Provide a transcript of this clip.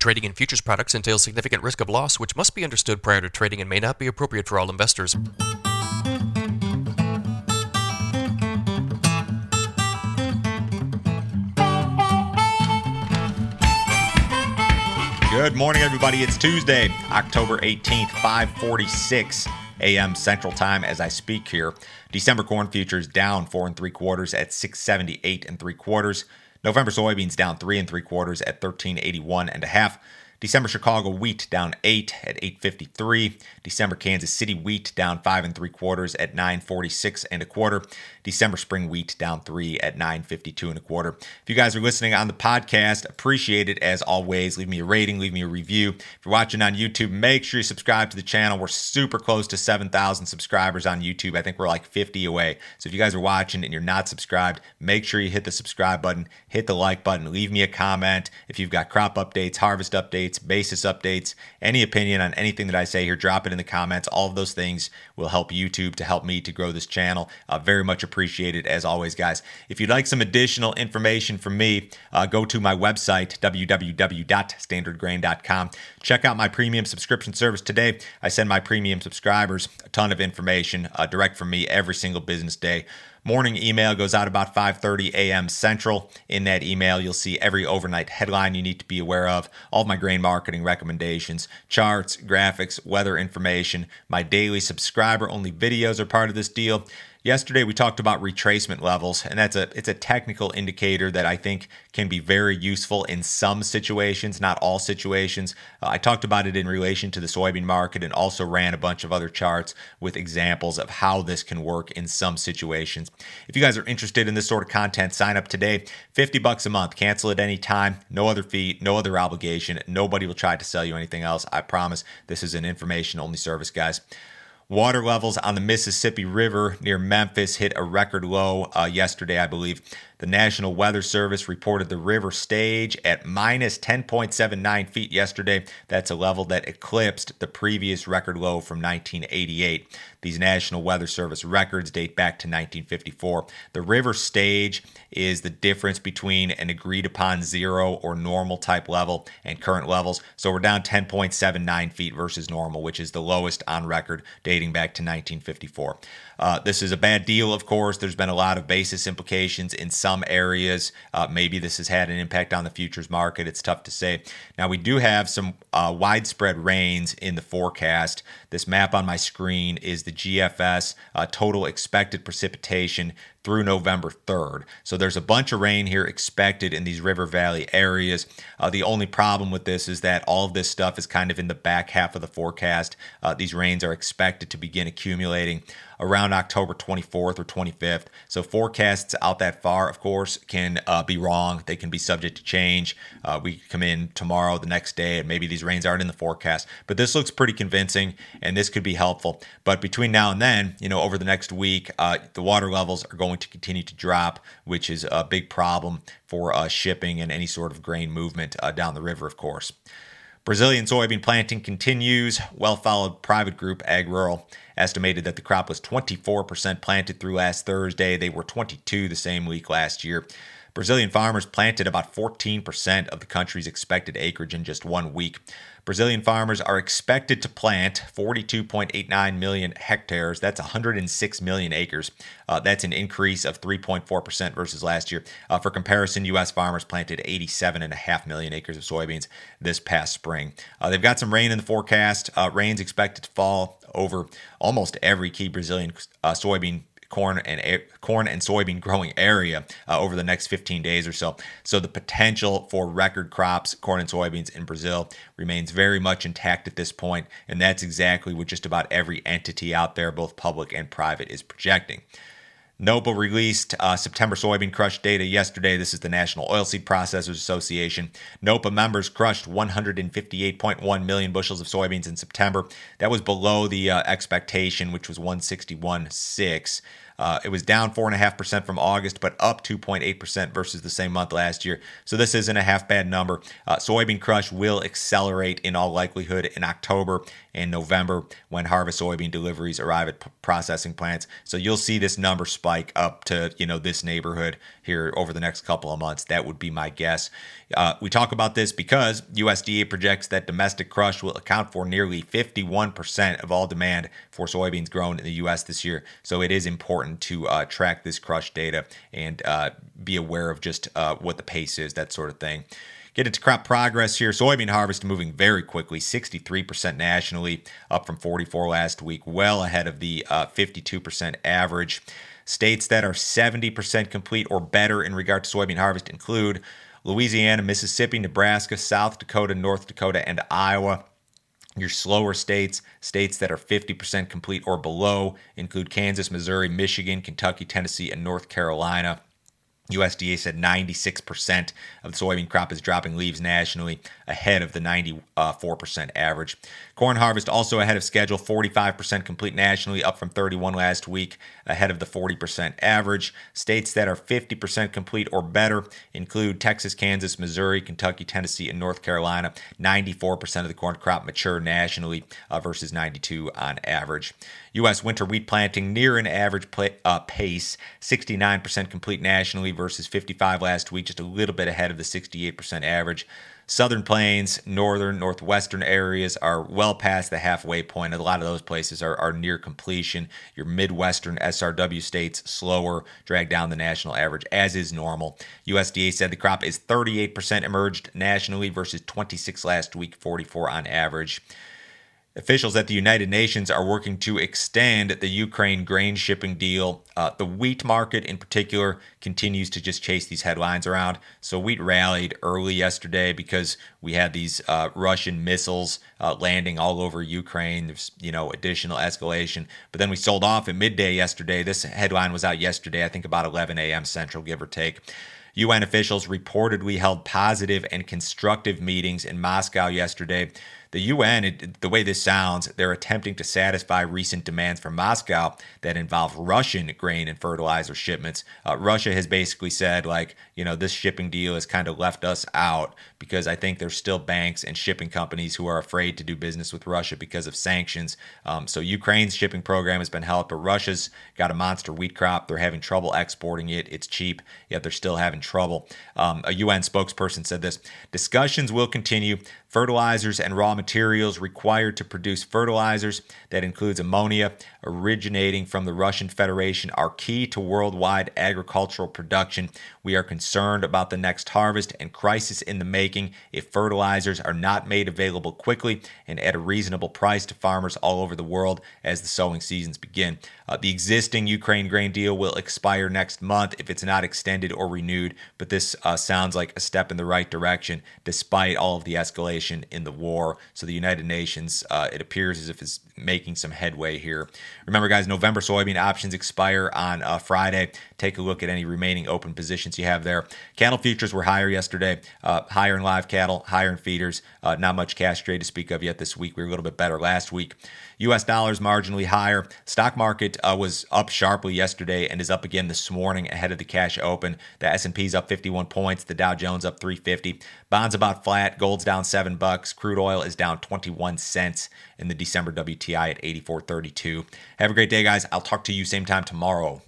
Trading in futures products entails significant risk of loss, which must be understood prior to trading and may not be appropriate for all investors. Good morning, everybody. It's Tuesday, October 18th, 5:46 a.m. Central Time as I speak here. December corn futures down 4 3/4 at 678 3/4. November soybeans down 3 3/4 at 1381 1/2. December Chicago wheat down 8 at 853. December Kansas City wheat down 5 3/4 at 946 1/4. December spring wheat down 3 at 952 1/4. If you guys are listening on the podcast, appreciate it as always. Leave me a rating, leave me a review. If you're watching on YouTube, make sure you subscribe to the channel. We're super close to 7,000 subscribers on YouTube. I think we're like 50 away. So if you guys are watching and you're not subscribed, make sure you hit the subscribe button, hit the like button, leave me a comment. If you've got crop updates, harvest updates, basis updates, any opinion on anything that I say here, drop it in the comments. All of those things will help YouTube to help me to grow this channel. Very much appreciated as always, guys. If you'd like some additional information from me, go to my website, www.standardgrain.com. Check out my premium subscription service today. I send my premium subscribers a ton of information direct from me every single business day. Morning email goes out about 5:30 a.m. Central. In that email, you'll see every overnight headline you need to be aware of, all of my grain marketing recommendations, charts, graphics, weather information. My daily subscriber-only videos are part of this deal. Yesterday, we talked about retracement levels, and it's a technical indicator that I think can be very useful in some situations, not all situations. I talked about it in relation to the soybean market and also ran a bunch of other charts with examples of how this can work in some situations. If you guys are interested in this sort of content, sign up today. $50 a month. Cancel at any time. No other fee, no other obligation. Nobody will try to sell you anything else. I promise this is an information-only service, guys. Water levels on the Mississippi River near Memphis hit a record low yesterday, I believe. The National Weather Service reported the river stage at minus 10.79 feet yesterday. That's a level that eclipsed the previous record low from 1988. These National Weather Service records date back to 1954. The river stage is the difference between an agreed upon zero or normal type level and current levels. So we're down 10.79 feet versus normal, which is the lowest on record dating back to 1954. This is a bad deal, of course. There's been a lot of basis implications in some areas. Maybe this has had an impact on the futures market. It's tough to say. Now, we do have some widespread rains in the forecast. This map on my screen is the GFS total expected precipitation through November 3rd. So there's a bunch of rain here expected in these river valley areas. The only problem with this is that all of this stuff is kind of in the back half of the forecast. These rains are expected to begin accumulating around October 24th or 25th. So forecasts out that far, of course, can be wrong. They can be subject to change. We come in tomorrow, the next day, and maybe these rains aren't in the forecast. But this looks pretty convincing, and this could be helpful. But between now and then, over the next week, the water levels are going to continue to drop, which is a big problem for shipping and any sort of grain movement down the river, of course. Brazilian soybean planting continues. Well-followed private group Ag Rural estimated that the crop was 24% planted through last Thursday. They were 22% the same week last year. Brazilian farmers planted about 14% of the country's expected acreage in just 1 week. Brazilian farmers are expected to plant 42.89 million hectares. That's 106 million acres. That's an increase of 3.4% versus last year. For comparison, U.S. farmers planted 87.5 million acres of soybeans this past spring. They've got some rain in the forecast. Rain's expected to fall over almost every key Brazilian soybean corn and soybean growing area over the next 15 days or so. So the potential for record crops, corn and soybeans in Brazil, remains very much intact at this point, and that's exactly what just about every entity out there, both public and private, is projecting. NOPA released September soybean crush data yesterday. This is the National Oilseed Processors Association. NOPA members crushed 158.1 million bushels of soybeans in September. That was below the expectation, which was 161.6. It was down 4.5% from August, but up 2.8% versus the same month last year. So this isn't a half bad number. Soybean crush will accelerate in all likelihood in October and November when harvest soybean deliveries arrive at processing plants. So you'll see this number spike up to, this neighborhood here over the next couple of months. That would be my guess. We talk about this because USDA projects that domestic crush will account for nearly 51% of all demand for soybeans grown in the U.S. this year. So it is important to track this crush data and be aware of just what the pace is, that sort of thing. Get into crop progress here. Soybean harvest moving very quickly, 63% nationally, up from 44% last week, well ahead of the 52% average. States that are 70% complete or better in regard to soybean harvest include Louisiana, Mississippi, Nebraska, South Dakota, North Dakota, and Iowa. Your slower states that are 50% complete or below include Kansas, Missouri, Michigan, Kentucky, Tennessee, and North Carolina. USDA said 96% of the soybean crop is dropping leaves nationally, ahead of the 94% average. Corn harvest also ahead of schedule, 45% complete nationally, up from 31% last week, ahead of the 40% average. States that are 50% complete or better include Texas, Kansas, Missouri, Kentucky, Tennessee, and North Carolina. 94% of the corn crop mature nationally versus 92% on average. U.S. winter wheat planting near an average pace, 69% complete nationally versus 55% last week, just a little bit ahead of the 68% average. Southern plains, northern, northwestern areas are well past the halfway point. A lot of those places are near completion. Your midwestern SRW states slower, drag down the national average, as is normal. USDA said the crop is 38% emerged nationally versus 26% last week, 44% on average. Officials at the United Nations are working to extend the Ukraine grain shipping deal. The wheat market in particular continues to just chase these headlines around. So wheat rallied early yesterday because we had these Russian missiles landing all over Ukraine. There's, additional escalation. But then we sold off at midday yesterday. This headline was out yesterday, I think about 11 a.m. Central, give or take. UN officials reportedly held positive and constructive meetings in Moscow yesterday. The UN, the way this sounds, they're attempting to satisfy recent demands from Moscow that involve Russian grain and fertilizer shipments. Russia has basically said, this shipping deal has kind of left us out because I think there's still banks and shipping companies who are afraid to do business with Russia because of sanctions. So Ukraine's shipping program has been helped, but Russia's got a monster wheat crop. They're having trouble exporting it. It's cheap, yet they're still having trouble. A UN spokesperson said this: discussions will continue. Fertilizers and raw materials required to produce fertilizers, that includes ammonia, originating from the Russian Federation, are key to worldwide agricultural production. We are concerned about the next harvest and crisis in the making if fertilizers are not made available quickly and at a reasonable price to farmers all over the world as the sowing seasons begin. The existing Ukraine grain deal will expire next month if it's not extended or renewed, but this sounds like a step in the right direction despite all of the escalation in the war. So the United Nations, it appears as if it's making some headway here. Remember, guys, November soybean options expire on Friday. Take a look at any remaining open positions you have there. Cattle futures were higher yesterday, higher in live cattle, higher in feeders. Not much cash trade to speak of yet this week. We were a little bit better last week. U.S. dollars marginally higher. Stock market was up sharply yesterday and is up again this morning ahead of the cash open. The S&P's up 51 points. The Dow Jones up 350. Bonds about flat. Gold's down $7. Crude oil is down 21 cents in the December WTI at 84.32. Have a great day, guys. I'll talk to you same time tomorrow.